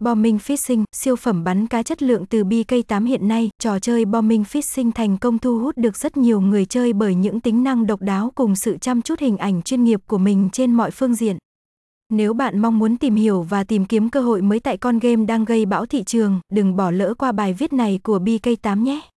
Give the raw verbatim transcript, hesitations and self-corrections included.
Bombing Fishing, siêu phẩm bắn cá chất lượng từ B K tám. Hiện nay, trò chơi Bombing Fishing thành công thu hút được rất nhiều người chơi bởi những tính năng độc đáo cùng sự chăm chút hình ảnh chuyên nghiệp của mình trên mọi phương diện. Nếu bạn mong muốn tìm hiểu và tìm kiếm cơ hội mới tại con game đang gây bão thị trường, đừng bỏ lỡ qua bài viết này của B K tám nhé!